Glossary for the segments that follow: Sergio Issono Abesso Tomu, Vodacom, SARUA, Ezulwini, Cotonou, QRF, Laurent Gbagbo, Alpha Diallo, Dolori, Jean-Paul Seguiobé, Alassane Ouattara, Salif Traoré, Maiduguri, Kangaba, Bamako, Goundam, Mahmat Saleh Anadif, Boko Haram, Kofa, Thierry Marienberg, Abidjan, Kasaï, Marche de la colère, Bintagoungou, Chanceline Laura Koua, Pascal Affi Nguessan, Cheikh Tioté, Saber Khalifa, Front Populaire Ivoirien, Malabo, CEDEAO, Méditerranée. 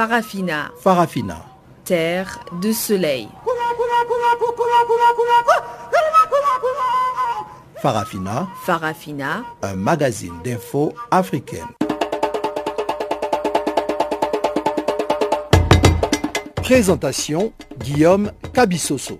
Farafina. Farafina. Terre de soleil. Farafina. Farafina. Un magazine d'infos africaine. Présentation Guillaume Kabisoso.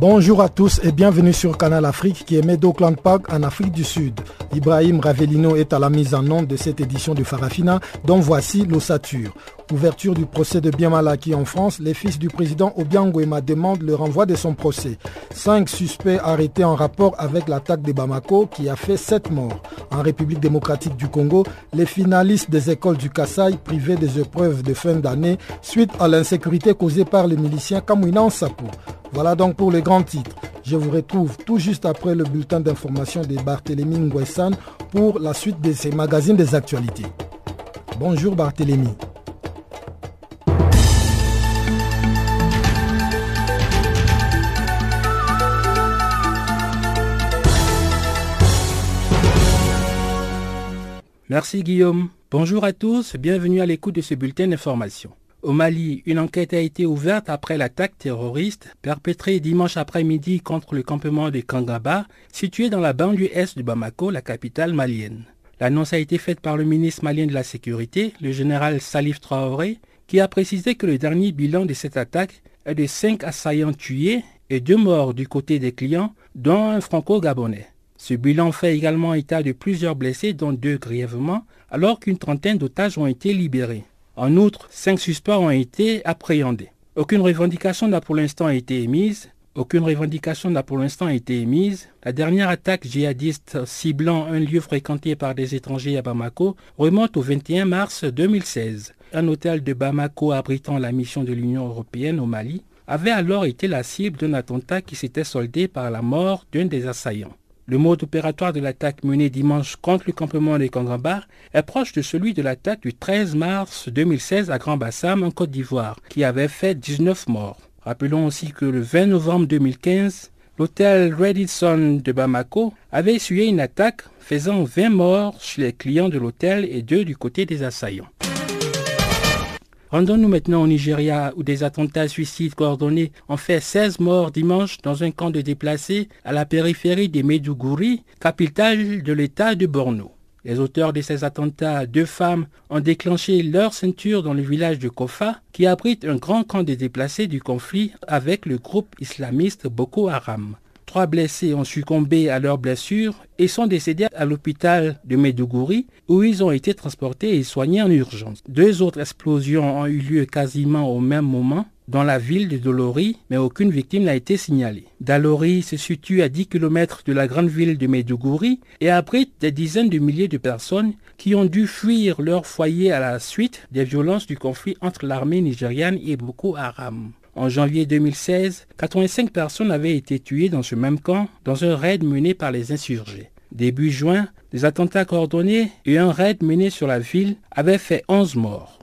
Bonjour à tous et bienvenue sur Canal Afrique qui émet d'Auckland Park en Afrique du Sud. Ibrahim Ravelino est à la mise en onde de cette édition de Farafina dont voici l'ossature. Ouverture du procès de Bien Malaki en France, les fils du président Obianguema demandent le renvoi de son procès. 5 suspects arrêtés en rapport avec l'attaque de Bamako qui a fait 7 morts. En République démocratique du Congo, les finalistes des écoles du Kasaï privés des épreuves de fin d'année suite à l'insécurité causée par les miliciens Kamuina Nsapu. Voilà donc pour les grands titres. Je vous retrouve tout juste après le bulletin d'information de Barthélémy Nguessan pour la suite de ces magazines des actualités. Bonjour Barthélémy. Merci Guillaume. Bonjour à tous, bienvenue à l'écoute de ce bulletin d'information. Au Mali, une enquête a été ouverte après l'attaque terroriste perpétrée dimanche après-midi contre le campement de Kangaba, situé dans la banlieue est de Bamako, la capitale malienne. L'annonce a été faite par le ministre malien de la Sécurité, le général Salif Traoré, qui a précisé que le dernier bilan de cette attaque est de 5 assaillants tués et 2 morts du côté des clients, dont un franco-gabonais. Ce bilan fait également état de plusieurs blessés, dont 2 grièvement, alors qu'une trentaine d'otages ont été libérés. En outre, 5 suspects ont été appréhendés. Aucune revendication n'a pour l'instant été émise. La dernière attaque djihadiste ciblant un lieu fréquenté par des étrangers à Bamako remonte au 21 mars 2016. Un hôtel de Bamako abritant la mission de l'Union européenne au Mali avait alors été la cible d'un attentat qui s'était soldé par la mort d'un des assaillants. Le mode opératoire de l'attaque menée dimanche contre le campement des Kangaba est proche de celui de l'attaque du 13 mars 2016 à Grand Bassam en Côte d'Ivoire, qui avait fait 19 morts. Rappelons aussi que le 20 novembre 2015, l'hôtel Radisson de Bamako avait essuyé une attaque faisant 20 morts chez les clients de l'hôtel et 2 du côté des assaillants. Rendons-nous maintenant au Nigeria où des attentats suicides coordonnés ont fait 16 morts dimanche dans un camp de déplacés à la périphérie de Maiduguri, capitale de l'État de Bornu. Les auteurs de ces attentats, 2 femmes, ont déclenché leur ceinture dans le village de Kofa qui abrite un grand camp de déplacés du conflit avec le groupe islamiste Boko Haram. 3 blessés ont succombé à leurs blessures et sont décédés à l'hôpital de Maiduguri où ils ont été transportés et soignés en urgence. 2 autres explosions ont eu lieu quasiment au même moment dans la ville de Dolori, mais aucune victime n'a été signalée. Dolori se situe à 10 km de la grande ville de Maiduguri et abrite des dizaines de milliers de personnes qui ont dû fuir leur foyer à la suite des violences du conflit entre l'armée nigériane et Boko Haram. En janvier 2016, 85 personnes avaient été tuées dans ce même camp, dans un raid mené par les insurgés. Début juin, des attentats coordonnés et un raid mené sur la ville avaient fait 11 morts.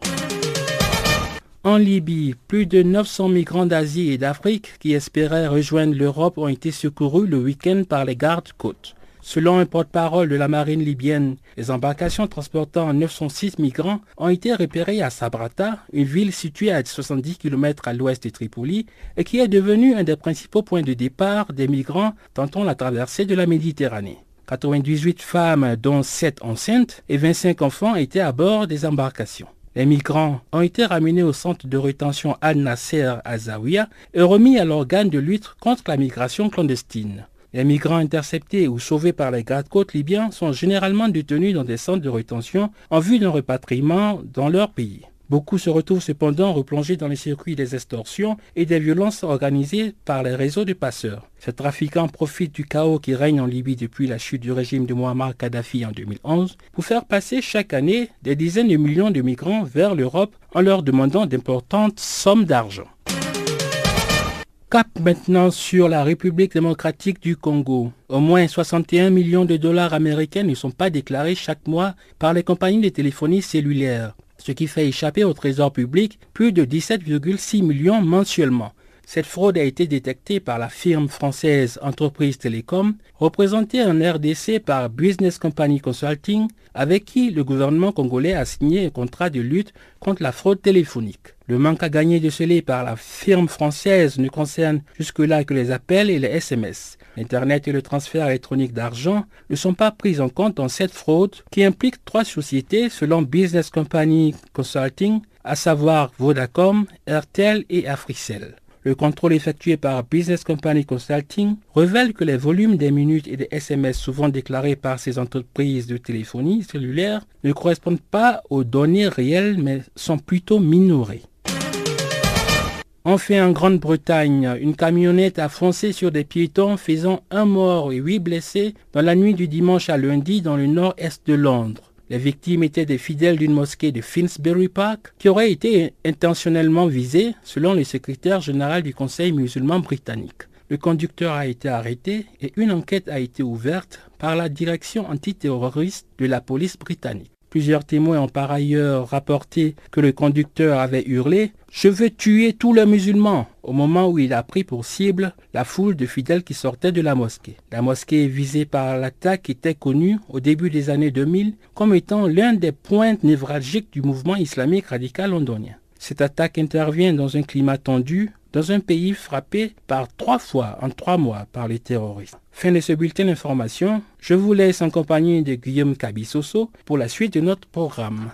En Libye, plus de 900 migrants d'Asie et d'Afrique qui espéraient rejoindre l'Europe ont été secourus le week-end par les gardes-côtes. Selon un porte-parole de la marine libyenne, les embarcations transportant 906 migrants ont été repérées à Sabratha, une ville située à 70 km à l'ouest de Tripoli et qui est devenue un des principaux points de départ des migrants tentant la traversée de la Méditerranée. 98 femmes, dont 7 enceintes et 25 enfants, étaient à bord des embarcations. Les migrants ont été ramenés au centre de rétention Al-Nasser à Zawiya et remis à l'organe de lutte contre la migration clandestine. Les migrants interceptés ou sauvés par les gardes-côtes libyens sont généralement détenus dans des centres de rétention en vue d'un rapatriement dans leur pays. Beaucoup se retrouvent cependant replongés dans les circuits des extorsions et des violences organisées par les réseaux de passeurs. Ces trafiquants profitent du chaos qui règne en Libye depuis la chute du régime de Muammar Kadhafi en 2011 pour faire passer chaque année des dizaines de millions de migrants vers l'Europe en leur demandant d'importantes sommes d'argent. Cap maintenant sur la République démocratique du Congo. Au moins 61 millions de dollars américains ne sont pas déclarés chaque mois par les compagnies de téléphonie cellulaire, ce qui fait échapper au trésor public plus de 17,6 millions mensuellement. Cette fraude a été détectée par la firme française Entreprise Télécom, représentée en RDC par Business Company Consulting, avec qui le gouvernement congolais a signé un contrat de lutte contre la fraude téléphonique. Le manque à gagner décelé par la firme française ne concerne jusque-là que les appels et les SMS. L'Internet et le transfert électronique d'argent ne sont pas pris en compte dans cette fraude qui implique 3 sociétés selon Business Company Consulting, à savoir Vodacom, Airtel et Africell. Le contrôle effectué par Business Company Consulting révèle que les volumes des minutes et des SMS souvent déclarés par ces entreprises de téléphonie cellulaire ne correspondent pas aux données réelles mais sont plutôt minorés. Enfin, en Grande-Bretagne, une camionnette a foncé sur des piétons faisant 1 mort et 8 blessés dans la nuit du dimanche à lundi dans le nord-est de Londres. Les victimes étaient des fidèles d'une mosquée de Finsbury Park qui auraient été intentionnellement visés selon le secrétaire général du Conseil musulman britannique. Le conducteur a été arrêté et une enquête a été ouverte par la direction antiterroriste de la police britannique. Plusieurs témoins ont par ailleurs rapporté que le conducteur avait hurlé « Je veux tuer tous les musulmans » au moment où il a pris pour cible la foule de fidèles qui sortaient de la mosquée. La mosquée visée par l'attaque était connue au début des années 2000 comme étant l'un des points névralgiques du mouvement islamique radical londonien. Cette attaque intervient dans un climat tendu, dans un pays frappé par 3 fois en 3 mois par les terroristes. Fin de ce bulletin d'information, je vous laisse en compagnie de Guillaume Kabisoso pour la suite de notre programme.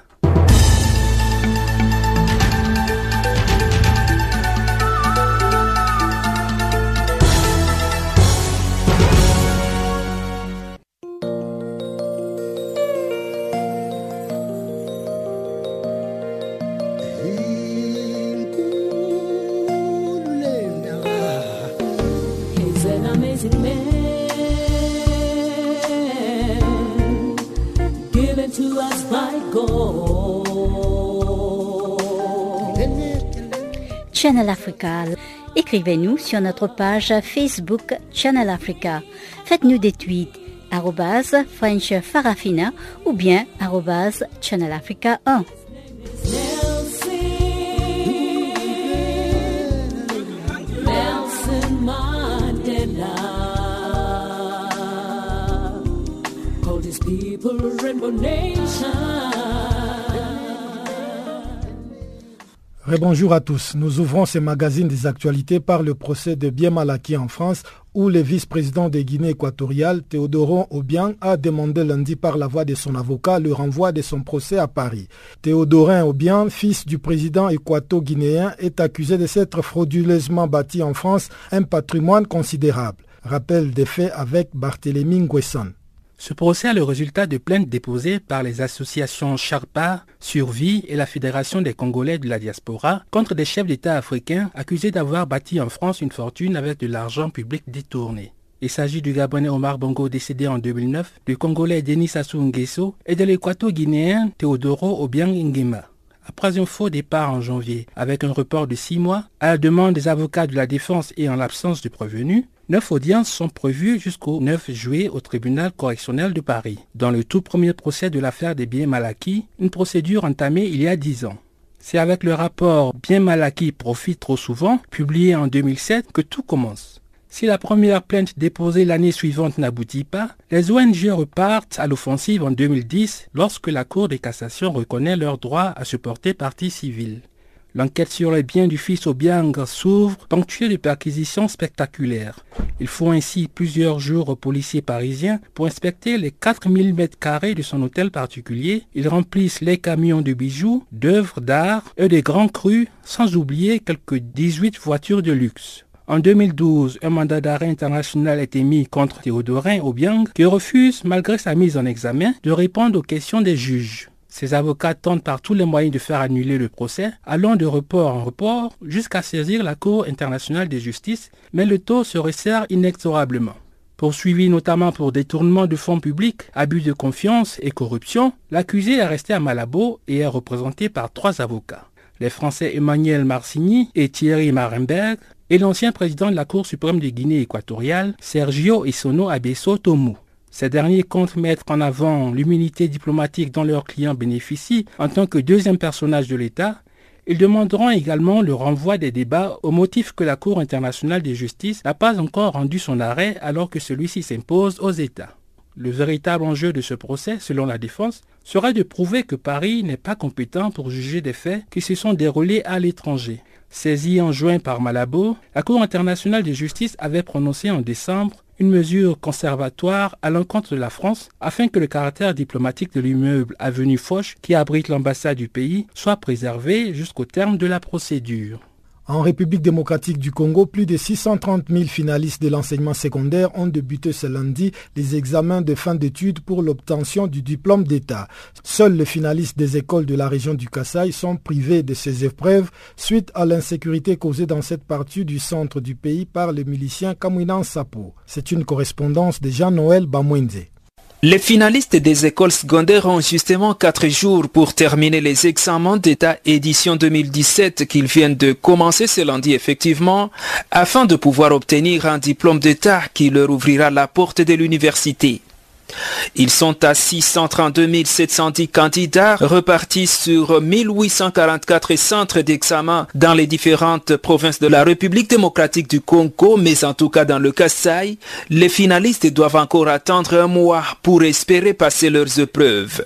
Channel Africa. Écrivez-nous sur notre page Facebook Channel Africa. Faites-nous des tweets @FrenchFarafina ou bien @ChannelAfrica1. Rebonjour à tous. Nous ouvrons ce magazine des actualités par le procès de Bien Malaki en France, où le vice-président de Guinée équatoriale, Théodorin Obiang, a demandé lundi par la voix de son avocat le renvoi de son procès à Paris. Théodorin Obiang, fils du président équato-guinéen, est accusé de s'être frauduleusement bâti en France un patrimoine considérable. Rappel des faits avec Barthélémy Nguessan. Ce procès est le résultat de plaintes déposées par les associations Sharpa, Survie et la Fédération des Congolais de la diaspora contre des chefs d'État africains accusés d'avoir bâti en France une fortune avec de l'argent public détourné. Il s'agit du Gabonais Omar Bongo décédé en 2009, du Congolais Denis Sassou Nguesso et de l'Équato-Guinéen Théodoro Obianguema. Après un faux départ en janvier, avec un report de 6 mois, à la demande des avocats de la défense et en l'absence du prévenu, 9 audiences sont prévues jusqu'au 9 juillet au tribunal correctionnel de Paris, dans le tout premier procès de l'affaire des Bien Malaki, une procédure entamée il y a 10 ans. C'est avec le rapport Bien Malaki profite trop souvent, publié en 2007, que tout commence. Si la première plainte déposée l'année suivante n'aboutit pas, les ONG repartent à l'offensive en 2010 lorsque la Cour de cassation reconnaît leur droit à se porter partie civile. L'enquête sur les biens du fils Obiang s'ouvre, ponctuée de perquisitions spectaculaires. Il faut ainsi plusieurs jours aux policiers parisiens pour inspecter les 4000 m² de son hôtel particulier. Ils remplissent les camions de bijoux, d'œuvres d'art et des grands crus, sans oublier quelques 18 voitures de luxe. En 2012, un mandat d'arrêt international est émis contre Théodorin Obiang, qui refuse, malgré sa mise en examen, de répondre aux questions des juges. Ses avocats tentent par tous les moyens de faire annuler le procès, allant de report en report jusqu'à saisir la Cour internationale de justice, mais le taux se resserre inexorablement. Poursuivi notamment pour détournement de fonds publics, abus de confiance et corruption, l'accusé est resté à Malabo et est représenté par 3 avocats. Les Français Emmanuel Marcigny et Thierry Marienberg et l'ancien président de la Cour suprême de Guinée équatoriale, Sergio Issono Abesso Tomu. Ces derniers comptent mettre en avant l'immunité diplomatique dont leurs clients bénéficient en tant que deuxième personnage de l'État Ils demanderont également le renvoi des débats au motif que la Cour internationale de justice n'a pas encore rendu son arrêt alors que celui-ci s'impose aux États. Le véritable enjeu de ce procès, selon la défense, sera de prouver que Paris n'est pas compétent pour juger des faits qui se sont déroulés à l'étranger. Saisie en juin par Malabo, la Cour internationale de justice avait prononcé en décembre une mesure conservatoire à l'encontre de la France afin que le caractère diplomatique de l'immeuble Avenue Foch, qui abrite l'ambassade du pays, soit préservé jusqu'au terme de la procédure. En République démocratique du Congo, plus de 630 000 finalistes de l'enseignement secondaire ont débuté ce lundi les examens de fin d'études pour l'obtention du diplôme d'État. Seuls les finalistes des écoles de la région du Kasaï sont privés de ces épreuves suite à l'insécurité causée dans cette partie du centre du pays par les miliciens Kamuina Nsapu. C'est une correspondance de Jean-Noël Bamwende. Les finalistes des écoles secondaires ont justement 4 jours pour terminer les examens d'État édition 2017 qu'ils viennent de commencer ce lundi effectivement, afin de pouvoir obtenir un diplôme d'État qui leur ouvrira la porte de l'université. Ils sont à 632 710 candidats repartis sur 1844 centres d'examen dans les différentes provinces de la République démocratique du Congo, mais en tout cas dans le Kasaï, les finalistes doivent encore attendre un mois pour espérer passer leurs épreuves.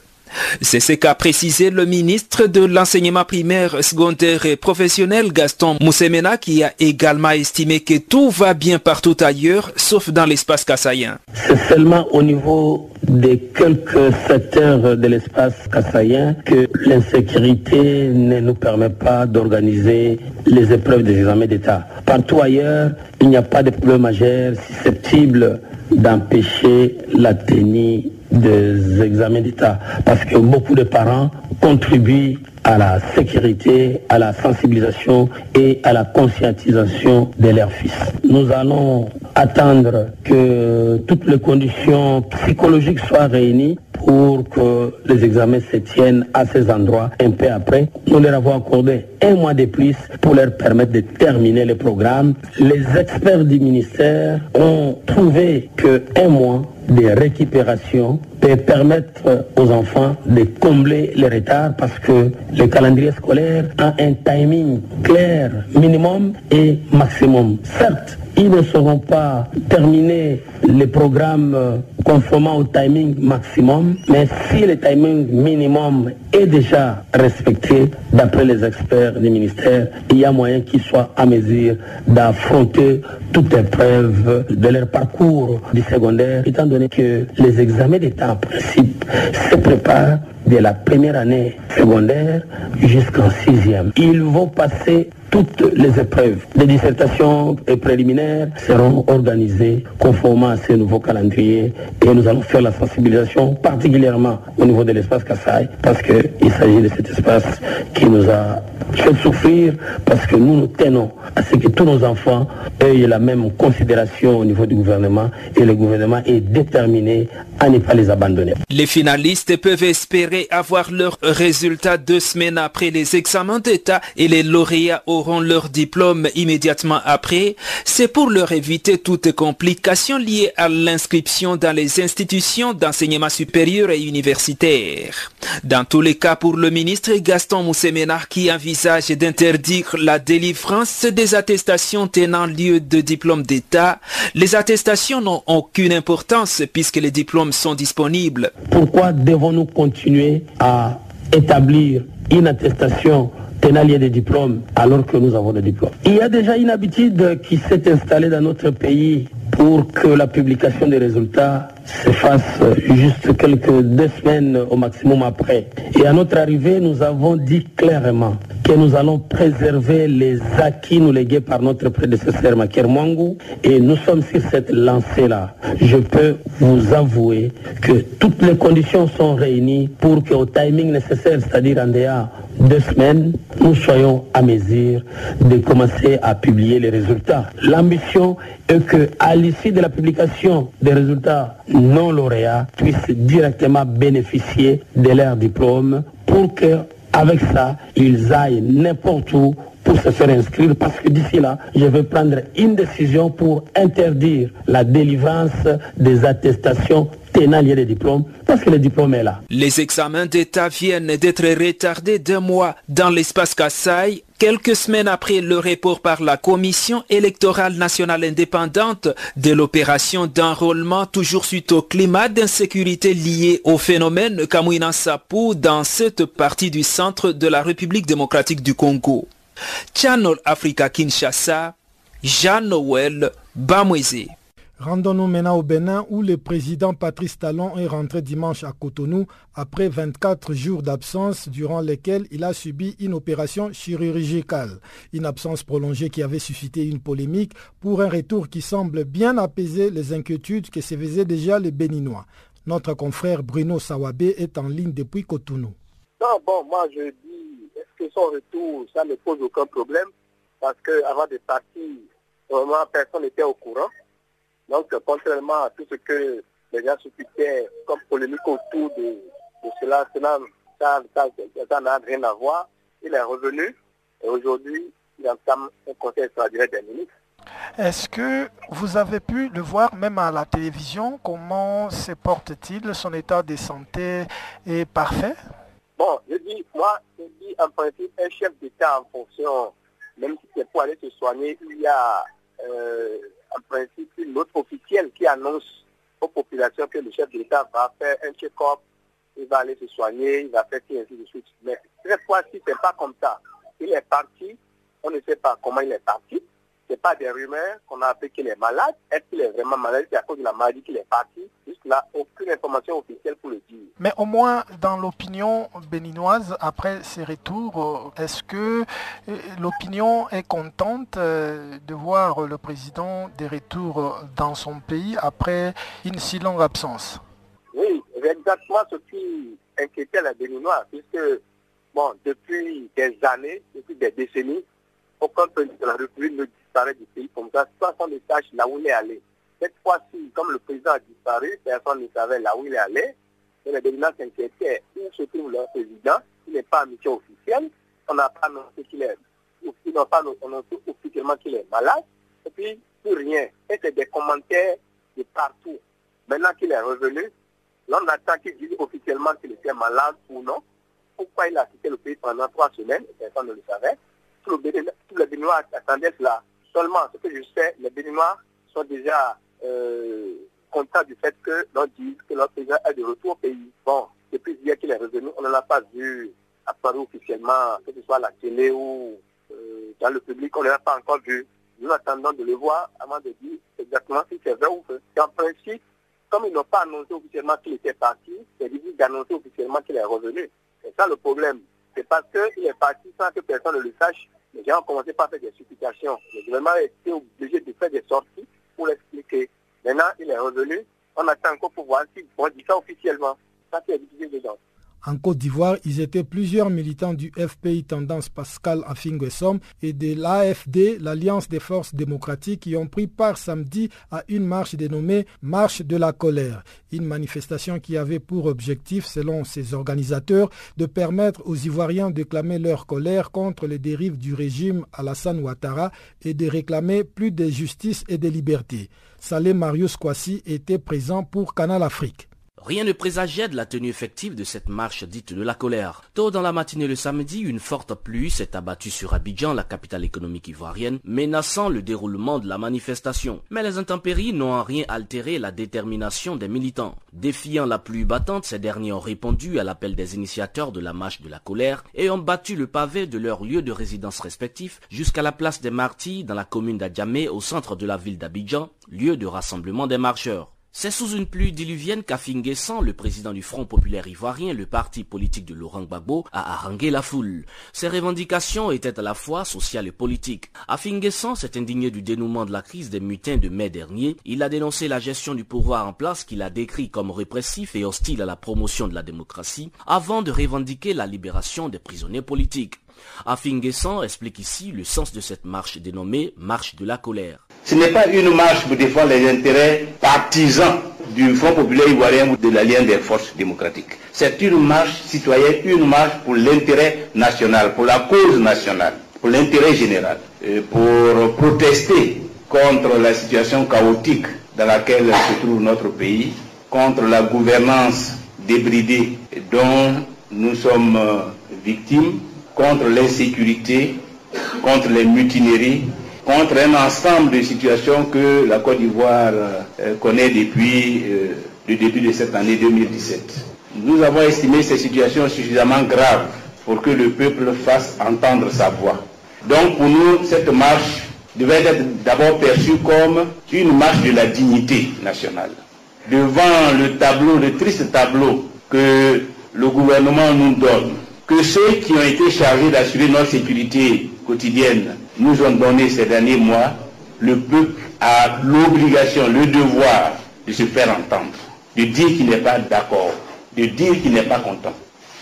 C'est ce qu'a précisé le ministre de l'enseignement primaire, secondaire et professionnel Gaston Musemena, qui a également estimé que tout va bien partout ailleurs, sauf dans l'espace kassaïen. C'est seulement au niveau des quelques secteurs de l'espace kassaïen que l'insécurité ne nous permet pas d'organiser les épreuves des examens d'État. Partout ailleurs, il n'y a pas de problème majeur susceptible d'empêcher la tenue des examens d'État, parce que beaucoup de parents contribuent à la sécurité, à la sensibilisation et à la conscientisation de leurs fils. Nous allons attendre que toutes les conditions psychologiques soient réunies pour que les examens se tiennent à ces endroits. Un peu après, nous leur avons accordé un mois de plus pour leur permettre de terminer le programme. Les experts du ministère ont trouvé qu'un mois de récupération peut permettre aux enfants de combler les retards parce que le calendrier scolaire a un timing clair, minimum et maximum. Certes, ils ne seront pas terminés les programmes conformant au timing maximum, mais si le timing minimum est déjà respecté, d'après les experts du ministère, il y a moyen qu'ils soient à mesure d'affronter toute épreuve de leur parcours du secondaire, étant donné que les examens d'État en principe se préparent de la première année secondaire jusqu'en sixième. Ils vont passer toutes les épreuves. Les dissertations préliminaires seront organisées conformément à ce nouveau calendrier et nous allons faire la sensibilisation particulièrement au niveau de l'espace Kasaï parce qu'il s'agit de cet espace qui nous a fait souffrir parce que nous tenons à ce que tous nos enfants aient la même considération au niveau du gouvernement et le gouvernement est déterminé à ne pas les abandonner. Les finalistes peuvent espérer avoir leurs résultats 2 semaines après les examens d'État et les lauréats auront leur diplôme immédiatement après. C'est pour leur éviter toute complication liée à l'inscription dans les institutions d'enseignement supérieur et universitaire. Dans tous les cas, pour le ministre Gaston Musemena, qui envisage d'interdire la délivrance des attestations tenant lieu de diplôme d'État, les attestations n'ont aucune importance puisque les diplômes sont disponibles. Pourquoi devons-nous continuer à établir une attestation tenant lieu de diplôme alors que nous avons des diplômes? Il y a déjà une habitude qui s'est installée dans notre pays pour que la publication des résultats se fasse juste quelques 2 semaines au maximum après. Et à notre arrivée, nous avons dit clairement que nous allons préserver les acquis nous légués par notre prédécesseur Makir Mwangu et nous sommes sur cette lancée-là. Je peux vous avouer que toutes les conditions sont réunies pour qu'au timing nécessaire, c'est-à-dire en dehors 2 semaines, nous soyons à mesure de commencer à publier les résultats. L'ambition est que, à l'issue de la publication des résultats non lauréats, puissent directement bénéficier de leur diplôme pour que, avec ça, ils aillent n'importe où pour se faire inscrire, parce que d'ici là, je vais prendre une décision pour interdire la délivrance des attestations tenant lié les diplômes, parce que le diplôme est là. Les examens d'État viennent d'être retardés d'un mois dans l'espace Kasaï, quelques semaines après le report par la Commission électorale nationale indépendante de l'opération d'enrôlement, toujours suite au climat d'insécurité lié au phénomène Kamuina Nsapu dans cette partie du centre de la République démocratique du Congo. Channel Africa Kinshasa, Jean-Noël Bamweze. Rendons-nous maintenant au Bénin où le président Patrice Talon est rentré dimanche à Cotonou après 24 jours d'absence durant lesquels il a subi une opération chirurgicale. Une absence prolongée qui avait suscité une polémique pour un retour qui semble bien apaiser les inquiétudes que se faisaient déjà les Béninois. Notre confrère Bruno Sawabé est en ligne depuis Cotonou. Non, bon, moi je dis, est-ce que son retour, ça ne pose aucun problème parce qu'avant de partir, vraiment personne n'était au courant. Donc, contrairement à tout ce que les gens suppliquaient comme polémique autour de cela, ça n'a rien à voir. Il est revenu et aujourd'hui, il entame un conseil extraordinaire des ministres. Est-ce que vous avez pu le voir même à la télévision? Comment se porte-t-il? Son état de santé est parfait? Bon, je dis en principe, un chef d'État en fonction, même si c'est pour aller se soigner, il y a... en principe, une autre officielle qui annonce aux populations que le chef de l'État va faire un check-up, il va aller se soigner, il va faire ci, ainsi de suite. Mais cette fois-ci, ce n'est pas comme ça. Il est parti, on ne sait pas comment il est parti. Ce n'est pas des rumeurs qu'on a appris qu'il est malade. Est-ce qu'il est vraiment malade? C'est à cause de la maladie qu'il est parti. Jusque-là, aucune information officielle pour le dire. Mais au moins, dans l'opinion béninoise, après ses retours, est-ce que l'opinion est contente de voir le président des retours dans son pays après une si longue absence? Oui, exactement ce qui inquiétait la Béninoise, puisque bon, depuis des années, depuis des décennies, aucun président de la République ne disparaît du pays comme ça, personne ne sache là où il est allé. Cette fois-ci, comme le président a disparu, personne ne savait là où il est allé. Et les Béninois s'inquiétaient où se trouve leur président. Il n'est pas en mission officielle. On n'a pas annoncé qu'il est, ils n'ont pas annoncé officiellement qu'il est malade. Et puis, plus rien. Et c'est des commentaires de partout. Maintenant qu'il est revenu, l'on attend qu'il dise officiellement qu'il était malade ou non. Pourquoi il a quitté le pays pendant 3 semaines? Personne ne le savait. Tous les Béninois attendaient cela. Seulement, ce que je sais, les Béninois sont déjà contents du fait que l'on dit que leur président est de retour au pays. Bon, depuis hier qu'il est revenu, on ne l'a pas vu apparaître officiellement, que ce soit à la télé ou dans le public, on ne l'a pas encore vu. Nous attendons de le voir avant de dire exactement si c'est vrai ou faux. En principe, comme ils n'ont pas annoncé officiellement qu'il était parti, c'est difficile d'annoncer officiellement qu'il est revenu. C'est ça le problème. C'est parce qu'il est parti sans que personne ne le sache. Les gens ont commencé par faire des supplications. Le gouvernement a été obligé de faire des sorties pour l'expliquer. Maintenant, il est revenu. On attend encore pour voir s'ils vont dire ça officiellement. Ça, c'est difficile des gens. En Côte d'Ivoire, ils étaient plusieurs militants du FPI Tendance Pascal Affi Nguessan et de l'AFD, l'Alliance des forces démocratiques, qui ont pris part samedi à une marche dénommée Marche de la colère. Une manifestation qui avait pour objectif, selon ses organisateurs, de permettre aux Ivoiriens de clamer leur colère contre les dérives du régime Alassane Ouattara et de réclamer plus de justice et de liberté. Salé Marius Kwasi était présent pour Canal Afrique. Rien ne présageait de la tenue effective de cette marche dite de la colère. Tôt dans la matinée le samedi, une forte pluie s'est abattue sur Abidjan, la capitale économique ivoirienne, menaçant le déroulement de la manifestation. Mais les intempéries n'ont en rien altéré la détermination des militants. Défiant la pluie battante, ces derniers ont répondu à l'appel des initiateurs de la marche de la colère et ont battu le pavé de leur lieu de résidence respectif jusqu'à la place des Martyrs dans la commune d'Adjamé, au centre de la ville d'Abidjan, lieu de rassemblement des marcheurs. C'est sous une pluie diluvienne qu'Affi Nguessan, le président du Front Populaire Ivoirien, le parti politique de Laurent Gbagbo, a harangué la foule. Ses revendications étaient à la fois sociales et politiques. Affi Nguessan s'est indigné du dénouement de la crise des mutins de mai dernier. Il a dénoncé la gestion du pouvoir en place qu'il a décrit comme répressif et hostile à la promotion de la démocratie, avant de revendiquer la libération des prisonniers politiques. Affi Nguessan explique ici le sens de cette marche dénommée « Marche de la colère ». Ce n'est pas une marche pour défendre les intérêts partisans du Front populaire ivoirien ou de l'Alliance des forces démocratiques. C'est une marche citoyenne, une marche pour l'intérêt national, pour la cause nationale, pour l'intérêt général, pour protester contre la situation chaotique dans laquelle se trouve notre pays, contre la gouvernance débridée dont nous sommes victimes, contre l'insécurité, contre les mutineries, contre un ensemble de situations que la Côte d'Ivoire connaît depuis le début de cette année 2017. Nous avons estimé ces situations suffisamment graves pour que le peuple fasse entendre sa voix. Donc pour nous, cette marche devait être d'abord perçue comme une marche de la dignité nationale. Devant le triste tableau que le gouvernement nous donne, que ceux qui ont été chargés d'assurer notre sécurité quotidienne nous ont donné ces derniers mois, le peuple a l'obligation, le devoir de se faire entendre, de dire qu'il n'est pas d'accord, de dire qu'il n'est pas content,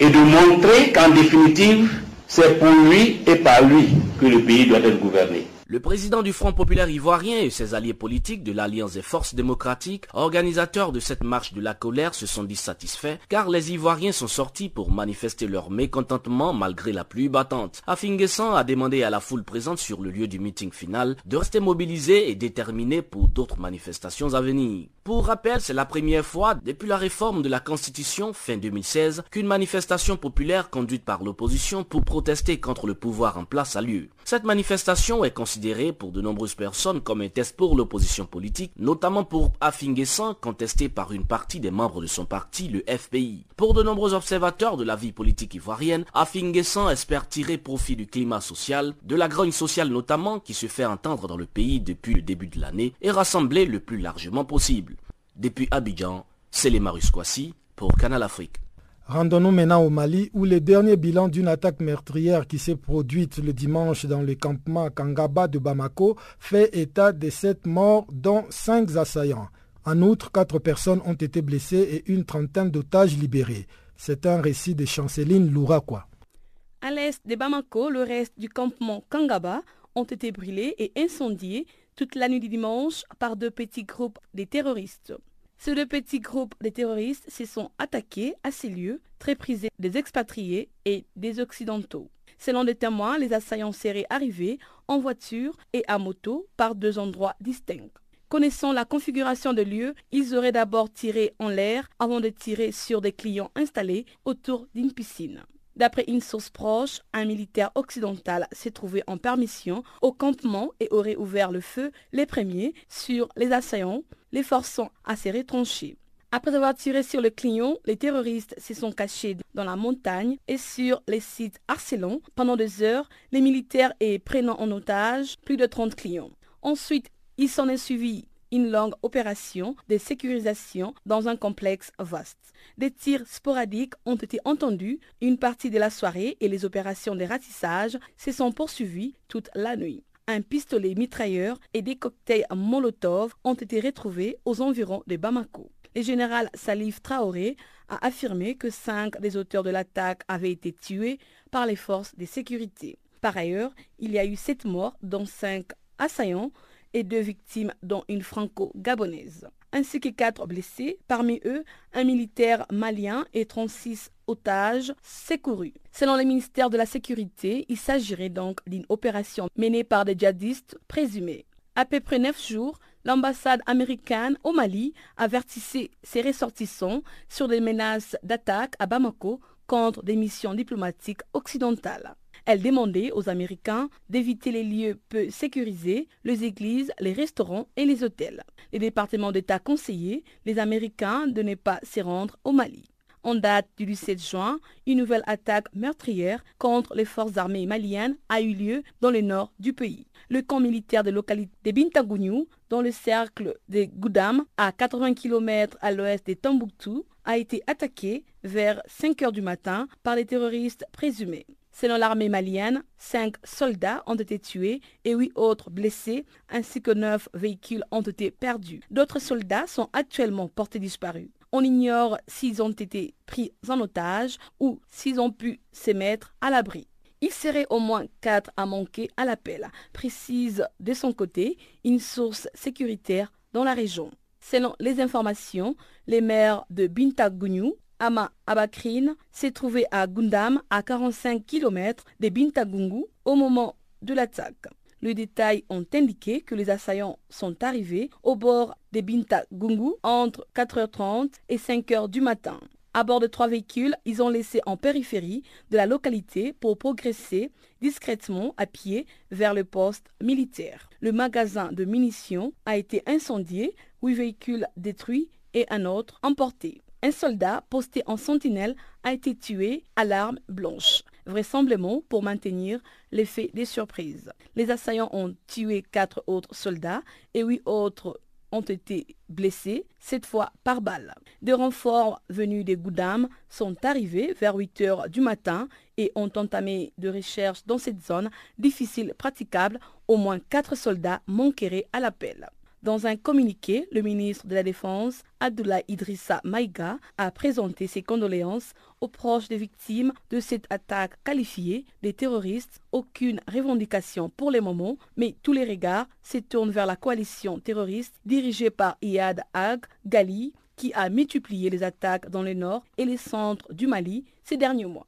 et de montrer qu'en définitive, c'est pour lui et par lui que le pays doit être gouverné. Le président du Front Populaire Ivoirien et ses alliés politiques de l'Alliance des Forces Démocratiques, organisateurs de cette marche de la colère, se sont dissatisfaits car les Ivoiriens sont sortis pour manifester leur mécontentement malgré la pluie battante. Affi Kessiant a demandé à la foule présente sur le lieu du meeting final de rester mobilisée et déterminée pour d'autres manifestations à venir. Pour rappel, c'est la première fois depuis la réforme de la Constitution fin 2016 qu'une manifestation populaire conduite par l'opposition pour protester contre le pouvoir en place a lieu. Cette manifestation est considérée pour de nombreuses personnes comme un test pour l'opposition politique, notamment pour Affi Kessiant, contesté par une partie des membres de son parti, le FPI. Pour de nombreux observateurs de la vie politique ivoirienne, Affi Kessiant espère tirer profit du climat social, de la grogne sociale notamment, qui se fait entendre dans le pays depuis le début de l'année et rassembler le plus largement possible. Depuis Abidjan, c'est les Marius Kwasi pour Canal Afrique. Rendons-nous maintenant au Mali où le dernier bilan d'une attaque meurtrière qui s'est produite le dimanche dans le campement Kangaba de Bamako fait état de 7 morts dont 5 assaillants. En outre, 4 personnes ont été blessées et une trentaine d'otages libérés. C'est un récit de Chanceline Laura Koua. À l'est de Bamako, le reste du campement Kangaba ont été brûlés et incendiés toute la nuit du dimanche par 2 petits groupes de terroristes. Ces 2 petits groupes de terroristes se sont attaqués à ces lieux très prisés des expatriés et des occidentaux. Selon des témoins, les assaillants seraient arrivés en voiture et à moto par 2 endroits distincts. Connaissant la configuration des lieux, ils auraient d'abord tiré en l'air avant de tirer sur des clients installés autour d'une piscine. D'après une source proche, un militaire occidental s'est trouvé en permission au campement et aurait ouvert le feu les premiers sur les assaillants, les forçant à se retrancher. Après avoir tiré sur le client, les terroristes se sont cachés dans la montagne et sur les sites harcelants. Pendant 2 heures, les militaires et prenant en otage plus de 30 clients. Ensuite, il s'en est suivi une longue opération de sécurisation dans un complexe vaste. Des tirs sporadiques ont été entendus une partie de la soirée et les opérations de ratissage se sont poursuivies toute la nuit. Un pistolet mitrailleur et des cocktails Molotov ont été retrouvés aux environs de Bamako. Le général Salif Traoré a affirmé que 5 des auteurs de l'attaque avaient été tués par les forces de sécurité. Par ailleurs, il y a eu 7 morts, dont 5 assaillants, et 2 victimes dont une franco-gabonaise, ainsi que 4 blessés, parmi eux un militaire malien et 36 otages secourus. Selon le ministère de la Sécurité, il s'agirait donc d'une opération menée par des djihadistes présumés. À peu près 9 jours, l'ambassade américaine au Mali avertissait ses ressortissants sur des menaces d'attaque à Bamako contre des missions diplomatiques occidentales. Elle demandait aux Américains d'éviter les lieux peu sécurisés, les églises, les restaurants et les hôtels. Les départements d'État conseillaient les Américains de ne pas se rendre au Mali. En date du 17 juin, une nouvelle attaque meurtrière contre les forces armées maliennes a eu lieu dans le nord du pays. Le camp militaire de la localité de Bintagoungou, dans le cercle de Goudam, à 80 km à l'ouest de Tombouctou, a été attaqué vers 5 h du matin par des terroristes présumés. Selon l'armée malienne, 5 soldats ont été tués et 8 autres blessés, ainsi que 9 véhicules ont été perdus. D'autres soldats sont actuellement portés disparus. On ignore s'ils ont été pris en otage ou s'ils ont pu se mettre à l'abri. Il serait au moins 4 à manquer à l'appel, précise de son côté une source sécuritaire dans la région. Selon les informations, les maires de Bintagoungou, Ama Abakrine s'est trouvé à Goundam, à 45 km de Bintagoungou, au moment de l'attaque. Le détail ont indiqué que les assaillants sont arrivés au bord de Bintagoungou entre 4h30 et 5h du matin. À bord de 3 véhicules, ils ont laissé en périphérie de la localité pour progresser discrètement à pied vers le poste militaire. Le magasin de munitions a été incendié, 8 véhicules détruits et un autre emporté. Un soldat posté en sentinelle a été tué à l'arme blanche, vraisemblablement pour maintenir l'effet des surprises. Les assaillants ont tué 4 autres soldats et 8 autres ont été blessés, cette fois par balle. Des renforts venus des Goudam sont arrivés vers 8h du matin et ont entamé des recherches dans cette zone difficile praticable. Au moins 4 soldats manqueraient à l'appel. Dans un communiqué, le ministre de la Défense, Abdoulaye Idrissa Maïga, a présenté ses condoléances aux proches des victimes de cette attaque qualifiée des terroristes. Aucune revendication pour le moment, mais tous les regards se tournent vers la coalition terroriste dirigée par Iyad Ag Ghali, qui a multiplié les attaques dans le nord et les centres du Mali ces derniers mois.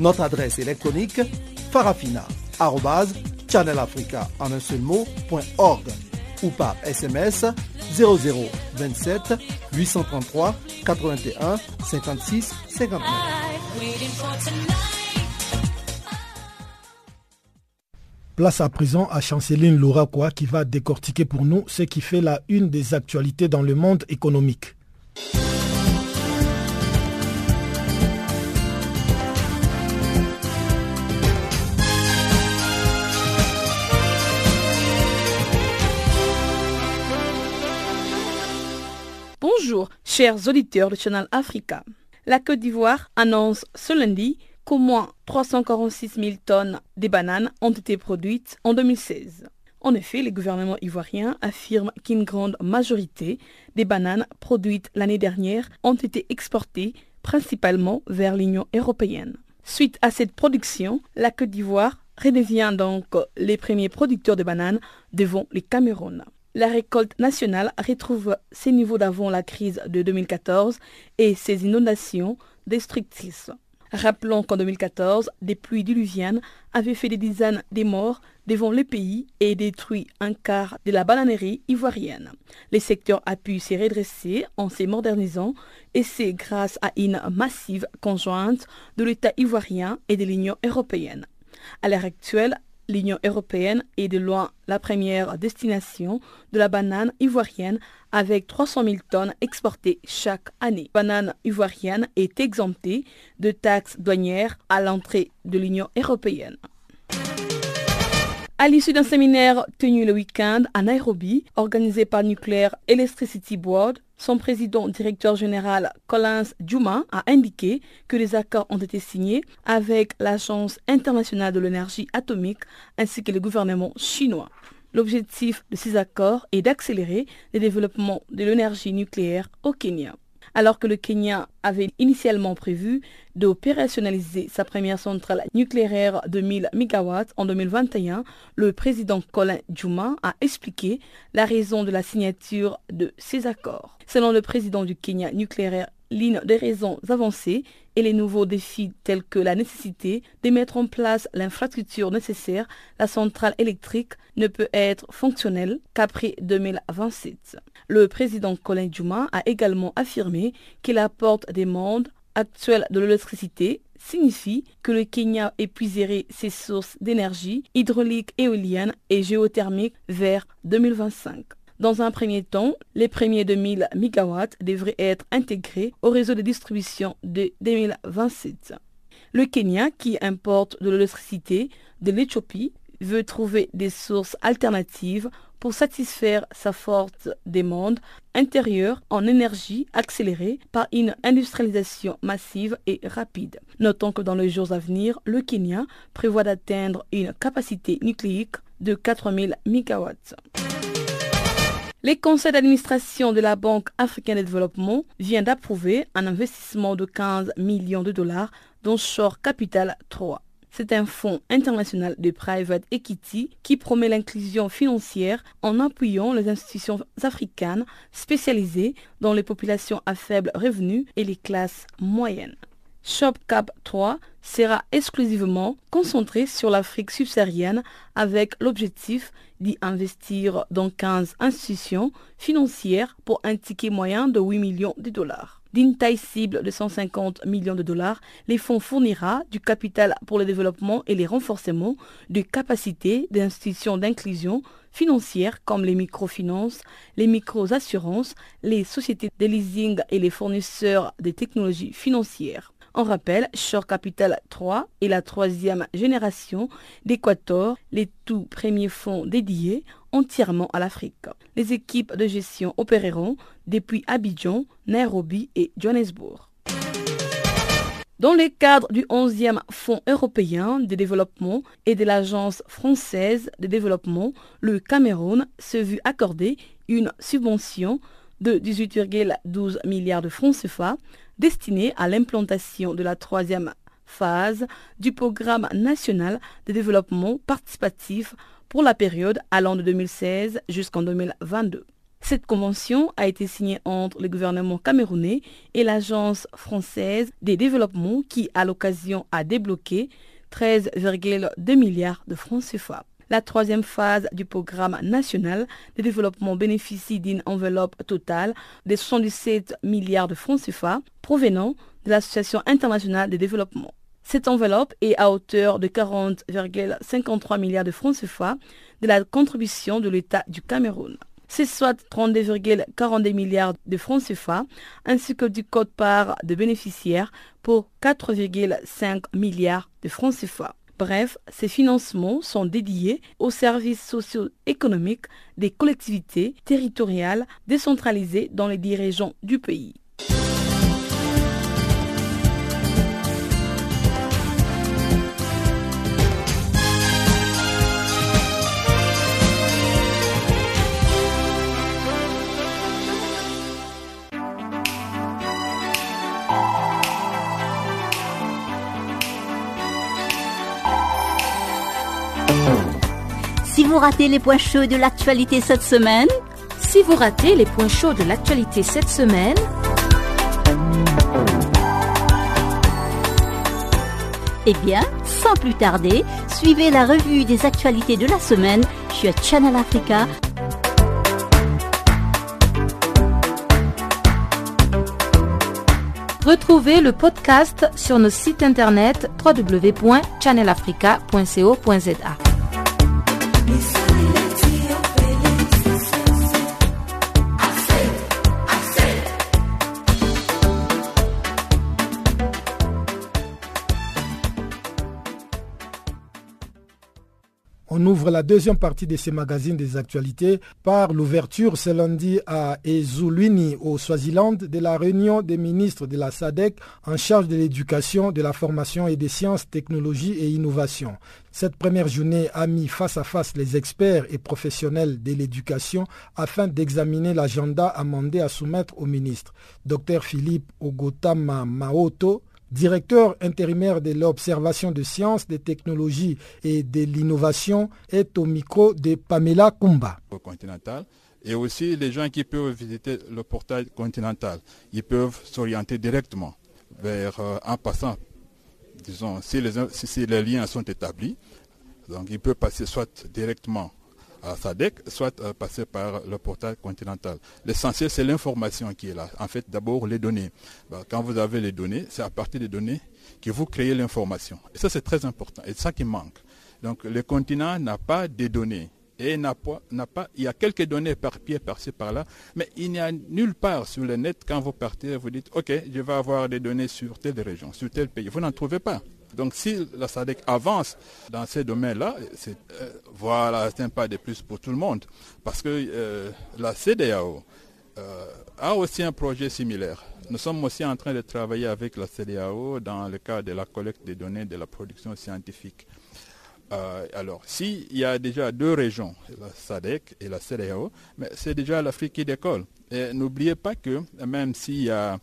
Notre adresse électronique farafina@channelafrica.org ou par SMS 00 27 833 81 56 59. Place à présent à Chanceline Laura Koua qui va décortiquer pour nous ce qui fait la une des actualités dans le monde économique. Bonjour, chers auditeurs de Canal Afrique. La Côte d'Ivoire annonce ce lundi qu'au moins 346 000 tonnes de bananes ont été produites en 2016. En effet, le gouvernement ivoirien affirme qu'une grande majorité des bananes produites l'année dernière ont été exportées principalement vers l'Union européenne. Suite à cette production, la Côte d'Ivoire redevient donc les premiers producteurs de bananes devant le Cameroun. La récolte nationale retrouve ses niveaux d'avant la crise de 2014 et ses inondations destructrices. Rappelons qu'en 2014, des pluies diluviennes avaient fait des dizaines de morts devant le pays et détruit un quart de la bananerie ivoirienne. Le secteur a pu se redresser en se modernisant et c'est grâce à une massive conjointe de l'État ivoirien et de l'Union européenne. À l'heure actuelle, l'Union européenne est de loin la première destination de la banane ivoirienne avec 300 000 tonnes exportées chaque année. La banane ivoirienne est exemptée de taxes douanières à l'entrée de l'Union européenne. À l'issue d'un séminaire tenu le week-end à Nairobi, organisé par Nuclear Electricity Board, son président-directeur général Collins Juma a indiqué que des accords ont été signés avec l'Agence internationale de l'énergie atomique ainsi que le gouvernement chinois. L'objectif de ces accords est d'accélérer le développement de l'énergie nucléaire au Kenya. Alors que le Kenya avait initialement prévu d'opérationnaliser sa première centrale nucléaire de 1000 MW en 2021, le président Collins Juma a expliqué la raison de la signature de ces accords. Selon le président du Kenya Nucléaire, l'une des raisons avancées est les nouveaux défis tels que la nécessité de mettre en place l'infrastructure nécessaire. La centrale électrique ne peut être fonctionnelle qu'après 2027. Le président Collins Juma a également affirmé que la porte des mondes actuelle de l'électricité signifie que le Kenya épuiserait ses sources d'énergie hydraulique, éolienne et géothermique vers 2025. Dans un premier temps, les premiers 2000 MW devraient être intégrés au réseau de distribution de 2027. Le Kenya, qui importe de l'électricité de l'Éthiopie, veut trouver des sources alternatives pour satisfaire sa forte demande intérieure en énergie accélérée par une industrialisation massive et rapide. Notons que dans les jours à venir, le Kenya prévoit d'atteindre une capacité nucléaire de 4000 MW. Les conseils d'administration de la Banque africaine de développement vient d'approuver un investissement de 15 millions de dollars dans Shore Capital 3. C'est un fonds international de private equity qui promet l'inclusion financière en appuyant les institutions africaines spécialisées dans les populations à faible revenu et les classes moyennes. ShopCap 3 sera exclusivement concentré sur l'Afrique subsaharienne avec l'objectif d'y investir dans 15 institutions financières pour un ticket moyen de 8 millions de dollars. D'une taille cible de 150 millions de dollars, les fonds fournira du capital pour le développement et les renforcements de capacités d'institutions d'inclusion financière comme les microfinances, les micro-assurances, les sociétés de leasing et les fournisseurs des technologies financières. On rappelle, Shore Capital 3 est la troisième génération d'Equator, les tout premiers fonds dédiés entièrement à l'Afrique. Les équipes de gestion opéreront depuis Abidjan, Nairobi et Johannesburg. Dans le cadre du 11e Fonds européen de développement et de l'Agence française de développement, le Cameroun se vu accorder une subvention de 18,12 milliards de francs CFA destinée à l'implantation de la troisième phase du programme national de développement participatif pour la période allant de 2016 jusqu'en 2022. Cette convention a été signée entre le gouvernement camerounais et l'Agence française des développements qui, à l'occasion, a débloqué 13,2 milliards de francs CFA. La troisième phase du programme national de développement bénéficie d'une enveloppe totale de 77 milliards de francs CFA provenant de l'Association internationale de développement. Cette enveloppe est à hauteur de 40,53 milliards de francs CFA de la contribution de l'État du Cameroun. C'est soit 32,42 milliards de francs CFA, ainsi que du quote-part de bénéficiaires pour 4,5 milliards de francs CFA. Bref, ces financements sont dédiés aux services socio-économiques des collectivités territoriales décentralisées dans les 10 régions du pays. Si vous ratez les points chauds de l'actualité cette semaine, eh bien, sans plus tarder, suivez la revue des actualités de la semaine sur Channel Africa. Retrouvez le podcast sur nos sites internet www.channelafrica.co.za. On ouvre la deuxième partie de ce magazine des actualités par l'ouverture ce lundi à Ezulwini, au Swaziland, de la réunion des ministres de la SADC en charge de l'éducation, de la formation et des sciences, technologies et innovations. Cette première journée a mis face à face les experts et professionnels de l'éducation afin d'examiner l'agenda amendé à soumettre aux ministres. Dr Philippe Ogotama Maoto, directeur intérimaire de l'observation de sciences, des technologies et de l'innovation, est au micro de Pamela Kumba. Continental, et aussi les gens qui peuvent visiter le portail continental, ils peuvent s'orienter directement vers, en passant, disons, si les liens sont établis, donc ils peuvent passer soit directement à SADC, soit passer par le portail continental. L'essentiel, c'est l'information qui est là. En fait, d'abord, les données. Quand vous avez les données, c'est à partir des données que vous créez l'information. Et ça, c'est très important. Et c'est ça qui manque. Donc, le continent n'a pas de données. Et il y a quelques données éparpillées par-ci, par-là, mais il n'y a nulle part sur le net, quand vous partez, vous dites, ok, je vais avoir des données sur telle région, sur tel pays. Vous n'en trouvez pas. Donc si la SADC avance dans ces domaines-là, c'est un pas de plus pour tout le monde. Parce que la CEDEAO a aussi un projet similaire. Nous sommes aussi en train de travailler avec la CEDEAO dans le cadre de la collecte des données de la production scientifique. Alors, s'il y a déjà deux régions, la SADC et la CEDEAO, mais c'est déjà l'Afrique qui décolle. Et n'oubliez pas que même s'il y a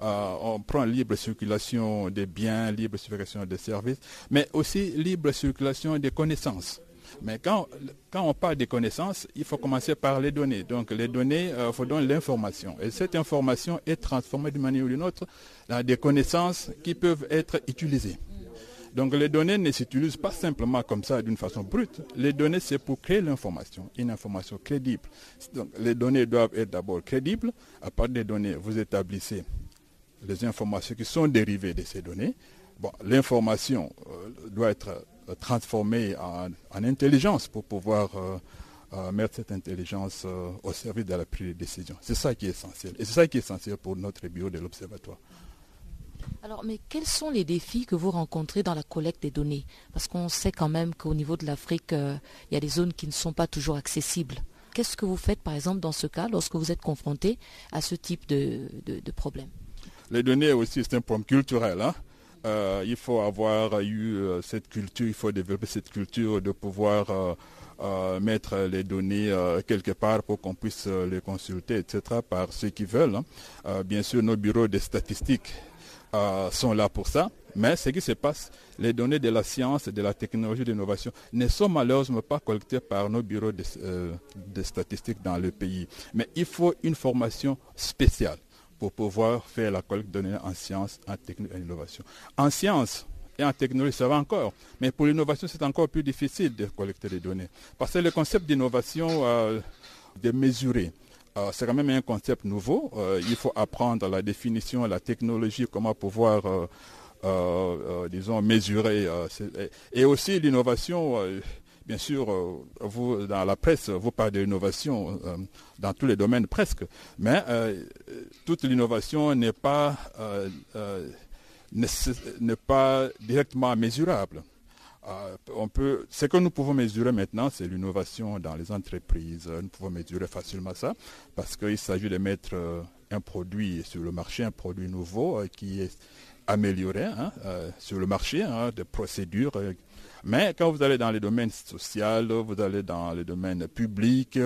on prend libre circulation des biens, libre circulation des services, mais aussi libre circulation des connaissances. Mais quand on parle des connaissances, il faut commencer par les données. Donc les données faut donner l'information. Et cette information est transformée d'une manière ou d'une autre dans des connaissances qui peuvent être utilisées. Donc les données ne s'utilisent pas simplement comme ça d'une façon brute. Les données, c'est pour créer l'information, une information crédible. Donc les données doivent être d'abord crédibles. À partir des données, vous établissez les informations qui sont dérivées de ces données. Bon, l'information doit être transformée en intelligence pour pouvoir mettre cette intelligence au service de la prise de décision. C'est ça qui est essentiel. Et c'est ça qui est essentiel pour notre bureau de l'Observatoire. Alors, mais quels sont les défis que vous rencontrez dans la collecte des données? Parce qu'on sait quand même qu'au niveau de l'Afrique, il y a des zones qui ne sont pas toujours accessibles. Qu'est-ce que vous faites, par exemple, dans ce cas, lorsque vous êtes confronté à ce type de problème? Les données aussi, c'est un problème culturel. Hein. Il faut avoir eu cette culture, il faut développer cette culture de pouvoir mettre les données quelque part pour qu'on puisse les consulter, etc., par ceux qui veulent. Hein. Bien sûr, nos bureaux de statistiques sont là pour ça, mais ce qui se passe, les données de la science, de la technologie, de l'innovation ne sont malheureusement pas collectées par nos bureaux de statistiques dans le pays. Mais il faut une formation spéciale pour pouvoir faire la collecte de données en sciences, en technologie et en innovation. En sciences et en technologie, ça va encore. Mais pour l'innovation, c'est encore plus difficile de collecter les données. Parce que le concept d'innovation, de mesurer, c'est quand même un concept nouveau. Il faut apprendre la définition, la technologie, comment pouvoir, disons, mesurer. Et aussi l'innovation... Bien sûr, vous, dans la presse, vous parlez de l'innovation dans tous les domaines presque, mais toute l'innovation n'est pas directement mesurable. Ce que nous pouvons mesurer maintenant, c'est l'innovation dans les entreprises. Nous pouvons mesurer facilement ça, parce qu'il s'agit de mettre un produit sur le marché, un produit nouveau qui est amélioré sur le marché, des procédures. Mais quand vous allez dans les domaines sociaux, vous allez dans les domaines publics,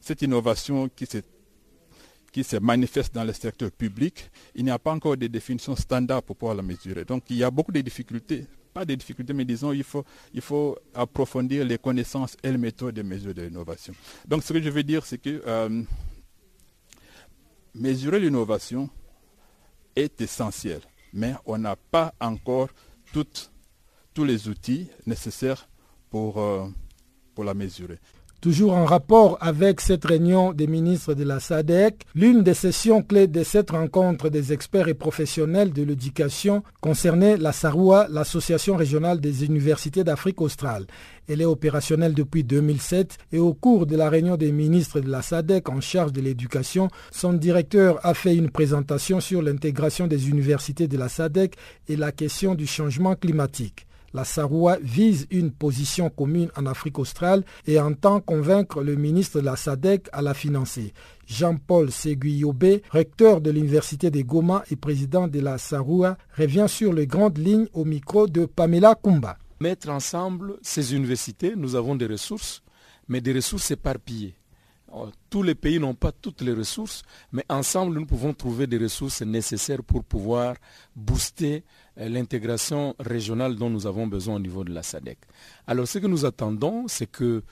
cette innovation qui se manifeste dans le secteur public, il n'y a pas encore de définition standard pour pouvoir la mesurer. Donc il y a beaucoup de difficultés, pas de difficultés, mais disons il faut approfondir les connaissances et les méthodes de mesure de l'innovation. Donc ce que je veux dire, c'est que mesurer l'innovation est essentiel, mais on n'a pas encore tous les outils nécessaires pour la mesurer. Toujours en rapport avec cette réunion des ministres de la SADC, l'une des sessions clés de cette rencontre des experts et professionnels de l'éducation concernait la SARUA, l'Association régionale des universités d'Afrique australe. Elle est opérationnelle depuis 2007 et au cours de la réunion des ministres de la SADC en charge de l'éducation, son directeur a fait une présentation sur l'intégration des universités de la SADC et la question du changement climatique. La SARUA vise une position commune en Afrique australe et entend convaincre le ministre de la SADC à la financer. Jean-Paul Seguiobé, recteur de l'Université de Goma et président de la SARUA, revient sur les grandes lignes au micro de Pamela Kumba. Mettre ensemble ces universités, nous avons des ressources, mais des ressources éparpillées. Tous les pays n'ont pas toutes les ressources, mais ensemble nous pouvons trouver des ressources nécessaires pour pouvoir booster l'intégration régionale dont nous avons besoin au niveau de la SADC. Alors ce que nous attendons, c'est que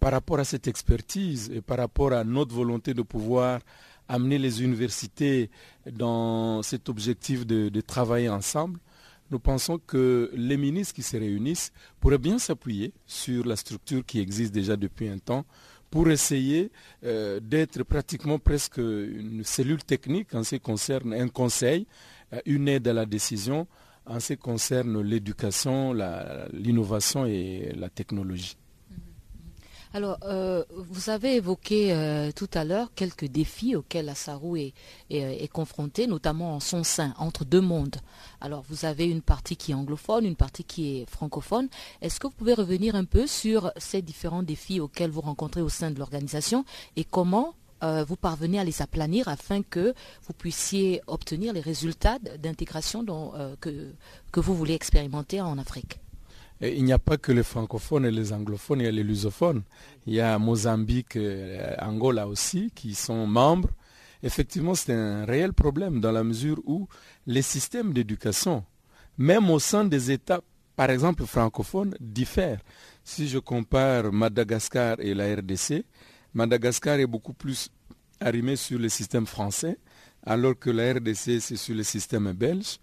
par rapport à cette expertise et par rapport à notre volonté de pouvoir amener les universités dans cet objectif de travailler ensemble, nous pensons que les ministres qui se réunissent pourraient bien s'appuyer sur la structure qui existe déjà depuis un temps pour essayer d'être pratiquement presque une cellule technique en ce qui concerne un conseil, une aide à la décision en ce qui concerne l'éducation, l'innovation et la technologie. Alors, vous avez évoqué tout à l'heure quelques défis auxquels la SARU est confrontée, notamment en son sein, entre deux mondes. Alors, vous avez une partie qui est anglophone, une partie qui est francophone. Est-ce que vous pouvez revenir un peu sur ces différents défis auxquels vous rencontrez au sein de l'organisation et comment vous parvenez à les aplanir afin que vous puissiez obtenir les résultats d'intégration que vous voulez expérimenter en Afrique? Et il n'y a pas que les francophones et les anglophones, il y a les lusophones. Il y a Mozambique, Angola aussi, qui sont membres. Effectivement, c'est un réel problème dans la mesure où les systèmes d'éducation, même au sein des États, par exemple francophones, diffèrent. Si je compare Madagascar et la RDC, Madagascar est beaucoup plus arrimé sur le système français, alors que la RDC, c'est sur le système belge.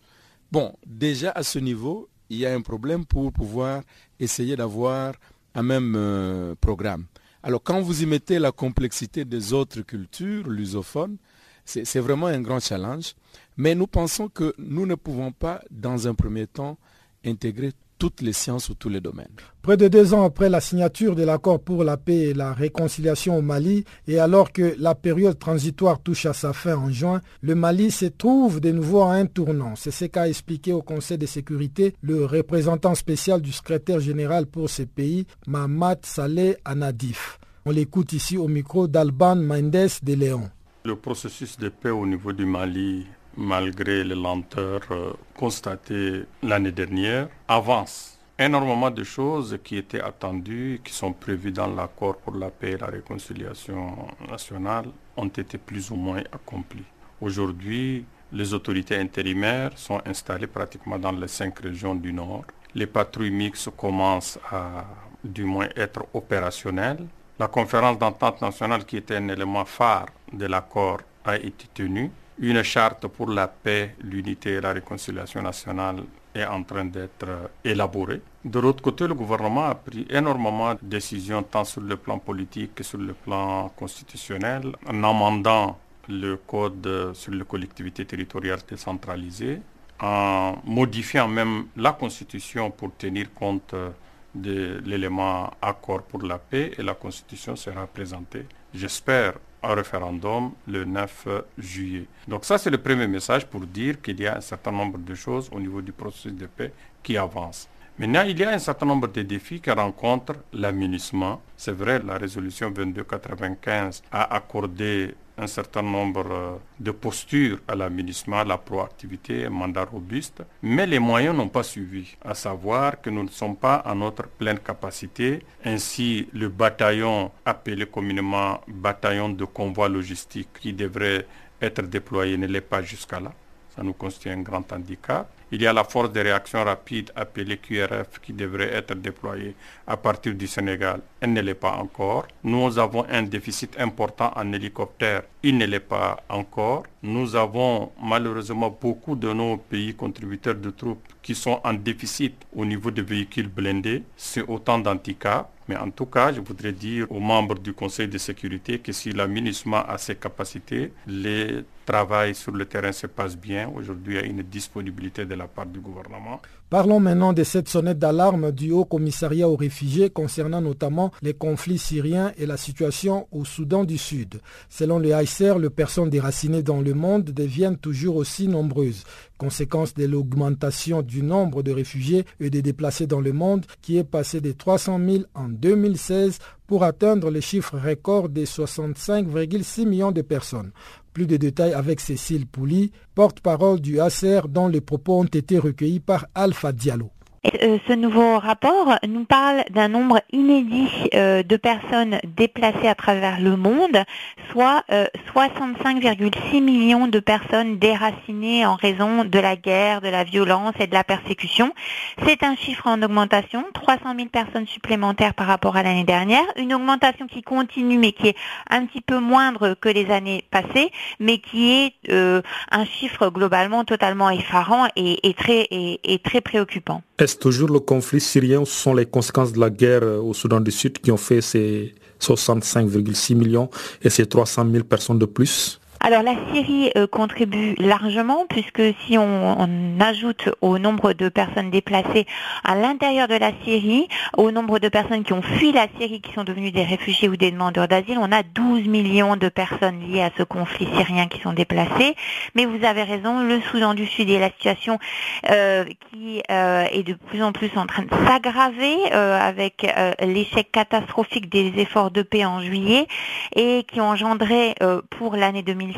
Bon, déjà à ce niveau, il y a un problème pour pouvoir essayer d'avoir un même programme. Alors quand vous y mettez la complexité des autres cultures lusophones, c'est vraiment un grand challenge. Mais nous pensons que nous ne pouvons pas, dans un premier temps, intégrer toutes les sciences ou tous les domaines. Près de 2 ans après la signature de l'accord pour la paix et la réconciliation au Mali, et alors que la période transitoire touche à sa fin en juin, le Mali se trouve de nouveau à un tournant. C'est ce qu'a expliqué au Conseil de sécurité le représentant spécial du secrétaire général pour ce pays, Mahmat Saleh Anadif. On l'écoute ici au micro d'Alban Mendes de Léon. Le processus de paix au niveau du Mali, malgré les lenteurs constatées l'année dernière, avance. Énormément de choses qui étaient attendues, qui sont prévues dans l'accord pour la paix et la réconciliation nationale, ont été plus ou moins accomplies. Aujourd'hui, les autorités intérimaires sont installées pratiquement dans les 5 régions du Nord. Les patrouilles mixtes commencent à, du moins, être opérationnelles. La conférence d'entente nationale, qui était un élément phare de l'accord, a été tenue. Une charte pour la paix, l'unité et la réconciliation nationale est en train d'être élaborée. De l'autre côté, le gouvernement a pris énormément de décisions, tant sur le plan politique que sur le plan constitutionnel, en amendant le code sur les collectivités territoriales décentralisées, en modifiant même la constitution pour tenir compte de l'élément accord pour la paix, et la constitution sera présentée, j'espère, un référendum le 9 juillet. Donc ça, c'est le premier message pour dire qu'il y a un certain nombre de choses au niveau du processus de paix qui avancent. Maintenant, il y a un certain nombre de défis que rencontre l'aménagement. C'est vrai, la résolution 2295 a accordé un certain nombre de postures à l'aménagement, la proactivité, un mandat robuste, mais les moyens n'ont pas suivi, à savoir que nous ne sommes pas à notre pleine capacité. Ainsi, le bataillon, appelé communément bataillon de convoi logistique, qui devrait être déployé, ne l'est pas jusqu'à là. Ça nous constitue un grand handicap. Il y a la force de réaction rapide, appelée QRF, qui devrait être déployée à partir du Sénégal. Elle ne l'est pas encore. Nous avons un déficit important en hélicoptère. Il ne l'est pas encore. Nous avons malheureusement beaucoup de nos pays contributeurs de troupes qui sont en déficit au niveau de véhicules blindés. C'est autant d'handicaps. Mais en tout cas, je voudrais dire aux membres du Conseil de sécurité que si la MINUSMA a ses capacités, le travail sur le terrain se passe bien. Aujourd'hui, il y a une disponibilité de la part du gouvernement. Parlons maintenant de cette sonnette d'alarme du Haut Commissariat aux réfugiés concernant notamment les conflits syriens et la situation au Soudan du Sud. Selon le HCR, les personnes déracinées dans le monde deviennent toujours aussi nombreuses, conséquence de l'augmentation du nombre de réfugiés et des déplacés dans le monde, qui est passé de 300 000 en 2016 pour atteindre le chiffre record des 65,6 millions de personnes. Plus de détails avec Cécile Pouli, porte-parole du HCR, dont les propos ont été recueillis par Alpha Diallo. Ce nouveau rapport nous parle d'un nombre inédit de personnes déplacées à travers le monde, soit 65,6 millions de personnes déracinées en raison de la guerre, de la violence et de la persécution. C'est un chiffre en augmentation, 300 000 personnes supplémentaires par rapport à l'année dernière, une augmentation qui continue mais qui est un petit peu moindre que les années passées, mais qui est un chiffre globalement totalement effarant et très préoccupant. Est-ce toujours le conflit syrien ou ce sont les conséquences de la guerre au Soudan du Sud qui ont fait ces 65,6 millions et ces 300 000 personnes de plus ? Alors la Syrie contribue largement, puisque si on ajoute au nombre de personnes déplacées à l'intérieur de la Syrie, au nombre de personnes qui ont fui la Syrie, qui sont devenues des réfugiés ou des demandeurs d'asile, on a 12 millions de personnes liées à ce conflit syrien qui sont déplacées. Mais vous avez raison, le Soudan du Sud et la situation qui est de plus en plus en train de s'aggraver avec l'échec catastrophique des efforts de paix en juillet et qui ont engendré pour l'année 2016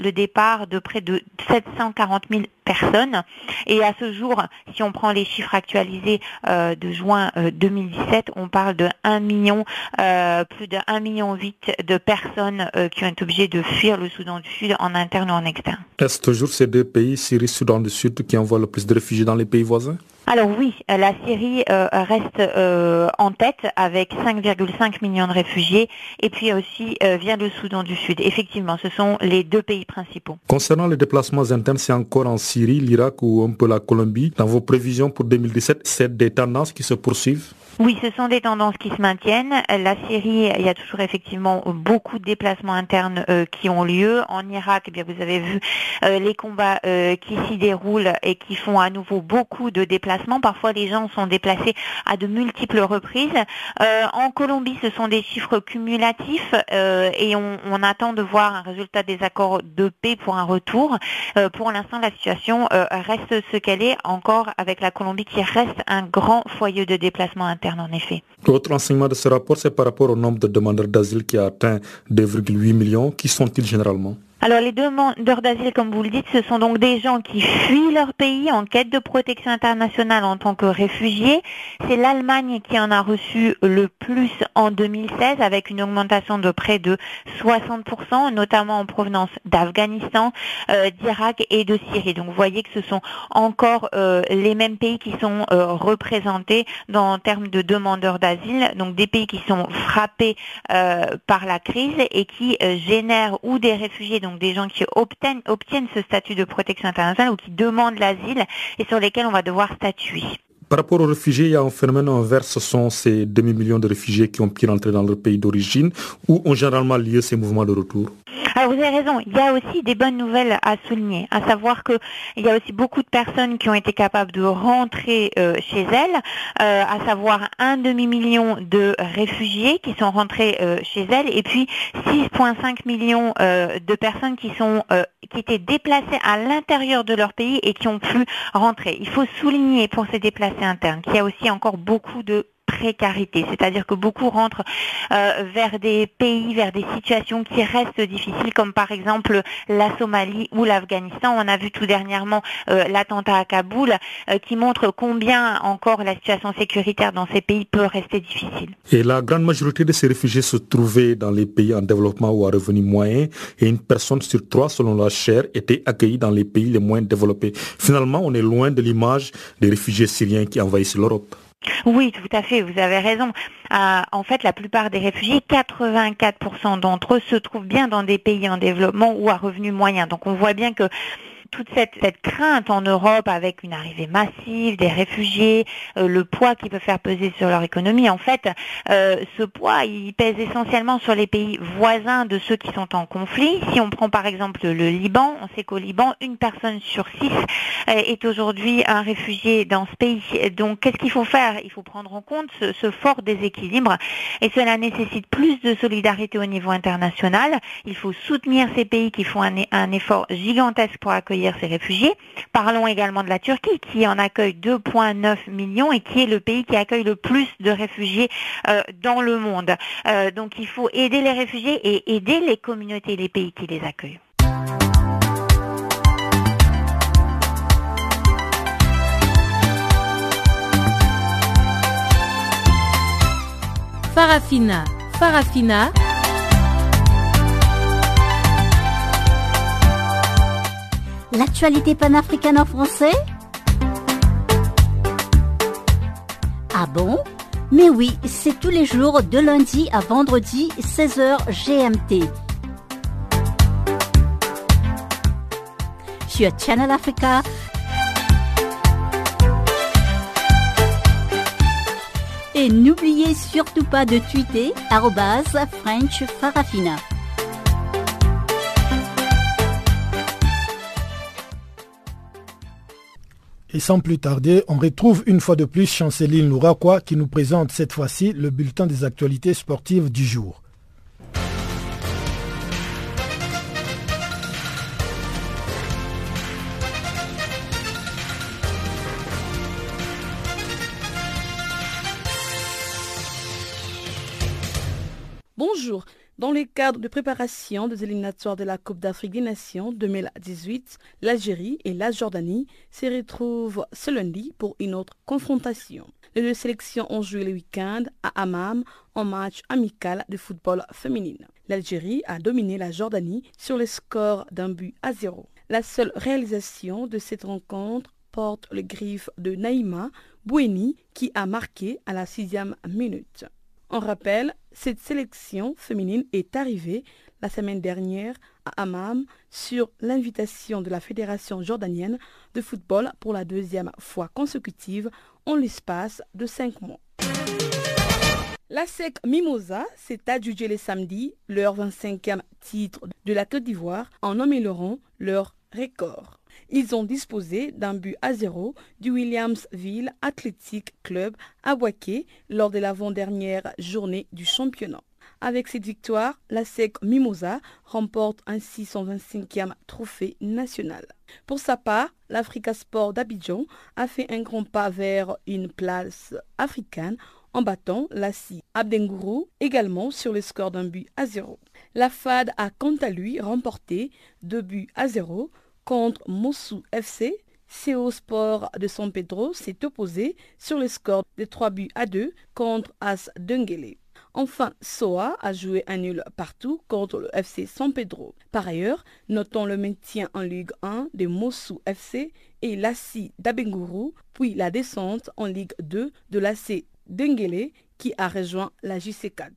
le départ de près de 740 000 personnes. Et à ce jour, si on prend les chiffres actualisés de juin 2017, on parle de plus de 1,8 million de personnes qui ont été obligées de fuir le Soudan du Sud en interne ou en externe. Est-ce toujours ces deux pays, Syrie, Soudan du Sud, qui envoient le plus de réfugiés dans les pays voisins? Alors oui, la Syrie reste en tête avec 5,5 millions de réfugiés et puis aussi vient le Soudan du Sud. Effectivement, ce sont les deux pays principaux. Concernant les déplacements internes, c'est encore en Syrie, l'Irak ou un peu la Colombie. Dans vos prévisions pour 2017, c'est des tendances qui se poursuivent? Oui, ce sont des tendances qui se maintiennent. La Syrie, il y a toujours effectivement beaucoup de déplacements internes qui ont lieu. En Irak, eh bien, vous avez vu les combats qui s'y déroulent et qui font à nouveau beaucoup de déplacements. Parfois, les gens sont déplacés à de multiples reprises. En Colombie, ce sont des chiffres cumulatifs et on attend de voir un résultat des accords de paix pour un retour. Pour l'instant, la situation reste ce qu'elle est, encore avec la Colombie qui reste un grand foyer de déplacement interne. En effet. L'autre enseignement de ce rapport, c'est par rapport au nombre de demandeurs d'asile qui a atteint 2,8 millions. Qui sont-ils généralement? Alors les demandeurs d'asile, comme vous le dites, ce sont donc des gens qui fuient leur pays en quête de protection internationale en tant que réfugiés. C'est l'Allemagne qui en a reçu le plus en 2016 avec une augmentation de près de 60%, notamment en provenance d'Afghanistan, d'Irak et de Syrie. Donc vous voyez que ce sont encore les mêmes pays qui sont représentés en termes de demandeurs d'asile, donc des pays qui sont frappés par la crise et qui génèrent ou des réfugiés, donc des gens qui obtiennent ce statut de protection internationale ou qui demandent l'asile et sur lesquels on va devoir statuer. Par rapport aux réfugiés, il y a un phénomène inverse, ce sont ces demi-millions de réfugiés qui ont pu rentrer dans leur pays d'origine ou ont généralement lieu ces mouvements de retour. Alors vous avez raison, il y a aussi des bonnes nouvelles à souligner, à savoir que il y a aussi beaucoup de personnes qui ont été capables de rentrer chez elles, à savoir un demi-million de réfugiés qui sont rentrés chez elles et puis 6,5 millions de personnes qui étaient déplacées à l'intérieur de leur pays et qui ont pu rentrer. Il faut souligner pour ces déplacés internes qu'il y a aussi encore beaucoup de précarité, c'est-à-dire que beaucoup rentrent vers des pays, vers des situations qui restent difficiles, comme par exemple la Somalie ou l'Afghanistan. On a vu tout dernièrement l'attentat à Kaboul qui montre combien encore la situation sécuritaire dans ces pays peut rester difficile. Et la grande majorité de ces réfugiés se trouvaient dans les pays en développement ou à revenus moyens et une personne sur trois, selon la chaire, était accueillie dans les pays les moins développés. Finalement, on est loin de l'image des réfugiés syriens qui envahissent l'Europe. Oui, tout à fait, vous avez raison. En fait, la plupart des réfugiés, 84% d'entre eux, se trouvent bien dans des pays en développement ou à revenus moyens. Donc on voit bien que toute cette crainte en Europe avec une arrivée massive des réfugiés, le poids qu'ils peuvent faire peser sur leur économie, en fait, ce poids, il pèse essentiellement sur les pays voisins de ceux qui sont en conflit. Si on prend par exemple le Liban, on sait qu'au Liban, une personne sur six est aujourd'hui un réfugié dans ce pays. Donc qu'est-ce qu'il faut faire? Il faut prendre en compte ce fort déséquilibre et cela nécessite plus de solidarité au niveau international. Il faut soutenir ces pays qui font un effort gigantesque pour accueillir ces réfugiés. Parlons également de la Turquie qui en accueille 2,9 millions et qui est le pays qui accueille le plus de réfugiés dans le monde. Donc il faut aider les réfugiés et aider les communautés et les pays qui les accueillent. Farafina, Farafina. L'actualité panafricaine en français? Ah bon? Mais oui, c'est tous les jours de lundi à vendredi, 16h GMT. Sur Channel Africa. Et n'oubliez surtout pas de tweeter @FrenchFarafina. Et sans plus tarder, on retrouve une fois de plus Chanceline Laura Koua qui nous présente cette fois-ci le bulletin des actualités sportives du jour. Bonjour. Dans le cadre de préparation des éliminatoires de la Coupe d'Afrique des Nations 2018, l'Algérie et la Jordanie se retrouvent ce lundi pour une autre confrontation. Les deux sélections ont joué le week-end à Amman en match amical de football féminin. L'Algérie a dominé la Jordanie sur le score d'1 but à 0. La seule réalisation de cette rencontre porte le griffe de Naïma Boueni qui a marqué à la 6e minute. On rappelle, cette sélection féminine est arrivée la semaine dernière à Amman sur l'invitation de la Fédération jordanienne de football pour la 2e fois consécutive en l'espace de 5 mois. La SEC Mimosa s'est adjugée le samedi leur 25e titre de la Côte d'Ivoire en améliorant leur record. Ils ont disposé d'1 but à 0 du Williamsville Athletic Club à Boaké lors de l'avant-dernière journée du championnat. Avec cette victoire, la SEC Mimosa remporte ainsi son 25e trophée national. Pour sa part, l'Africa Sport d'Abidjan a fait un grand pas vers une place africaine en battant l'ASSI Abdengourou également sur le score d'1 but à 0. La FAD a quant à lui remporté 2 buts à 0 contre Mossou FC. CO Sport de San Pedro s'est opposé sur le score de 3 buts à 2 contre AS Dengélé. Enfin, SOA a joué un nul partout contre le FC San Pedro. Par ailleurs, notons le maintien en Ligue 1 de Mossou FC et l'ASSI d'Abengourou, puis la descente en Ligue 2 de l'AC Dengélé qui a rejoint la JC4.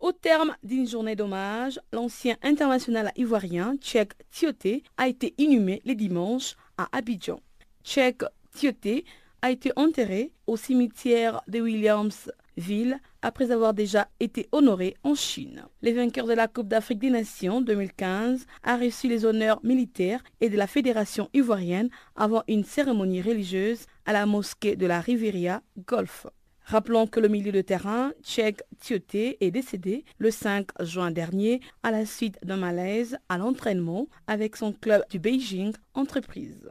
Au terme d'une journée d'hommage, l'ancien international ivoirien Cheikh Tioté a été inhumé le dimanche à Abidjan. Cheikh Tioté a été enterré au cimetière de Williamsville après avoir déjà été honoré en Chine. Les vainqueurs de la Coupe d'Afrique des Nations 2015 a reçu les honneurs militaires et de la Fédération ivoirienne avant une cérémonie religieuse à la mosquée de la Riviera Golfe. Rappelons que le milieu de terrain, Cheikh Tioté, est décédé le 5 juin dernier à la suite d'un malaise à l'entraînement avec son club du Beijing Entreprise.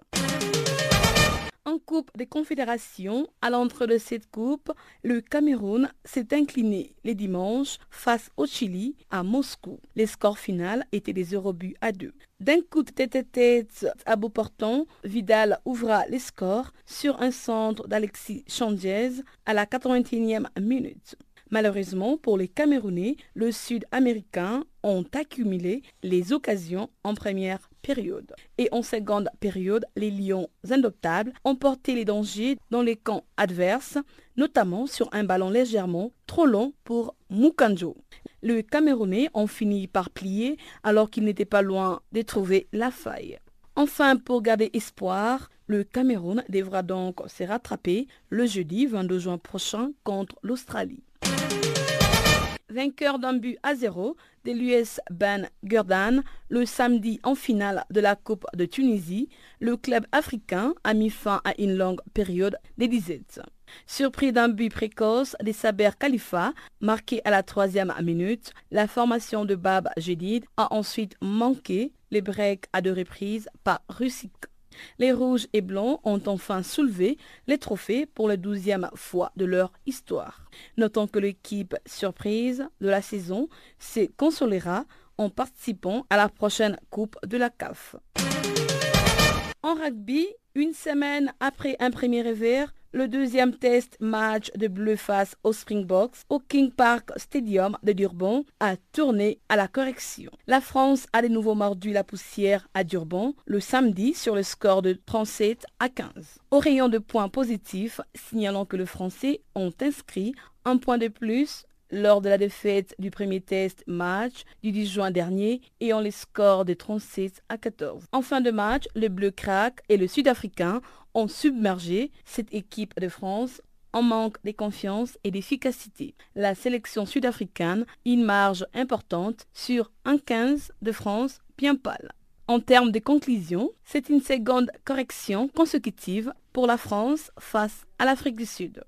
En Coupe des Confédérations, à l'entrée de cette coupe, le Cameroun s'est incliné les dimanches face au Chili à Moscou. Les scores finaux étaient des 0 buts à 2. D'un coup de tête-à-tête à bout portant, Vidal ouvra les scores sur un centre d'Alexis Sanchez à la 81e minute. Malheureusement pour les Camerounais, le Sud-Américain ont accumulé les occasions en première période. Et en seconde période, les Lions indomptables ont porté les dangers dans les camps adverses, notamment sur un ballon légèrement trop long pour Mukanjo. Les Camerounais ont fini par plier alors qu'ils n'étaient pas loin de trouver la faille. Enfin, pour garder espoir, le Cameroun devra donc se rattraper le jeudi 22 juin prochain contre l'Australie. Vainqueur d'1 but à 0 de l'US Ben Gurdan le samedi en finale de la Coupe de Tunisie, le club africain a mis fin à une longue période de disette. Surpris d'1 but précoce de Saber Khalifa, marqué à la 3e minute, la formation de Bab Jedid a ensuite manqué les breaks à 2 reprises par Rusick. Les rouges et blancs ont enfin soulevé les trophées pour la 12e fois de leur histoire. Notons que l'équipe surprise de la saison se consolera en participant à la prochaine Coupe de la CAF. En rugby, une semaine après un premier revers, le 2e test match de bleu face aux Springboks au King Park Stadium de Durban a tourné à la correction. La France a de nouveau mordu la poussière à Durban le samedi sur le score de 37 à 15. Au rayon de points positifs, signalons que les Français ont inscrit un point de plus lors de la défaite du premier test match du 10 juin dernier ayant les scores de 36 à 14. En fin de match, le bleu craque et le Sud-Africain ont submergé cette équipe de France en manque de confiance et d'efficacité. La sélection sud-africaine, une marge importante sur un 15 de France bien pâle. En termes de conclusion, c'est une seconde correction consécutive pour la France face à l'Afrique du Sud.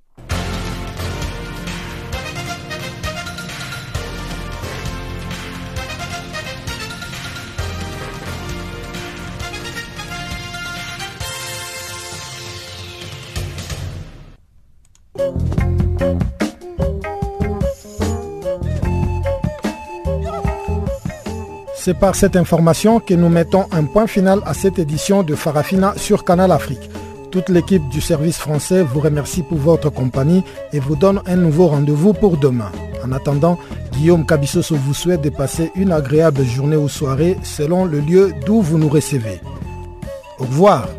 C'est par cette information que nous mettons un point final à cette édition de Farafina sur Canal Afrique. Toute l'équipe du service français vous remercie pour votre compagnie et vous donne un nouveau rendez-vous pour demain. En attendant, Guillaume Kabisoso vous souhaite de passer une agréable journée ou soirée selon le lieu d'où vous nous recevez. Au revoir.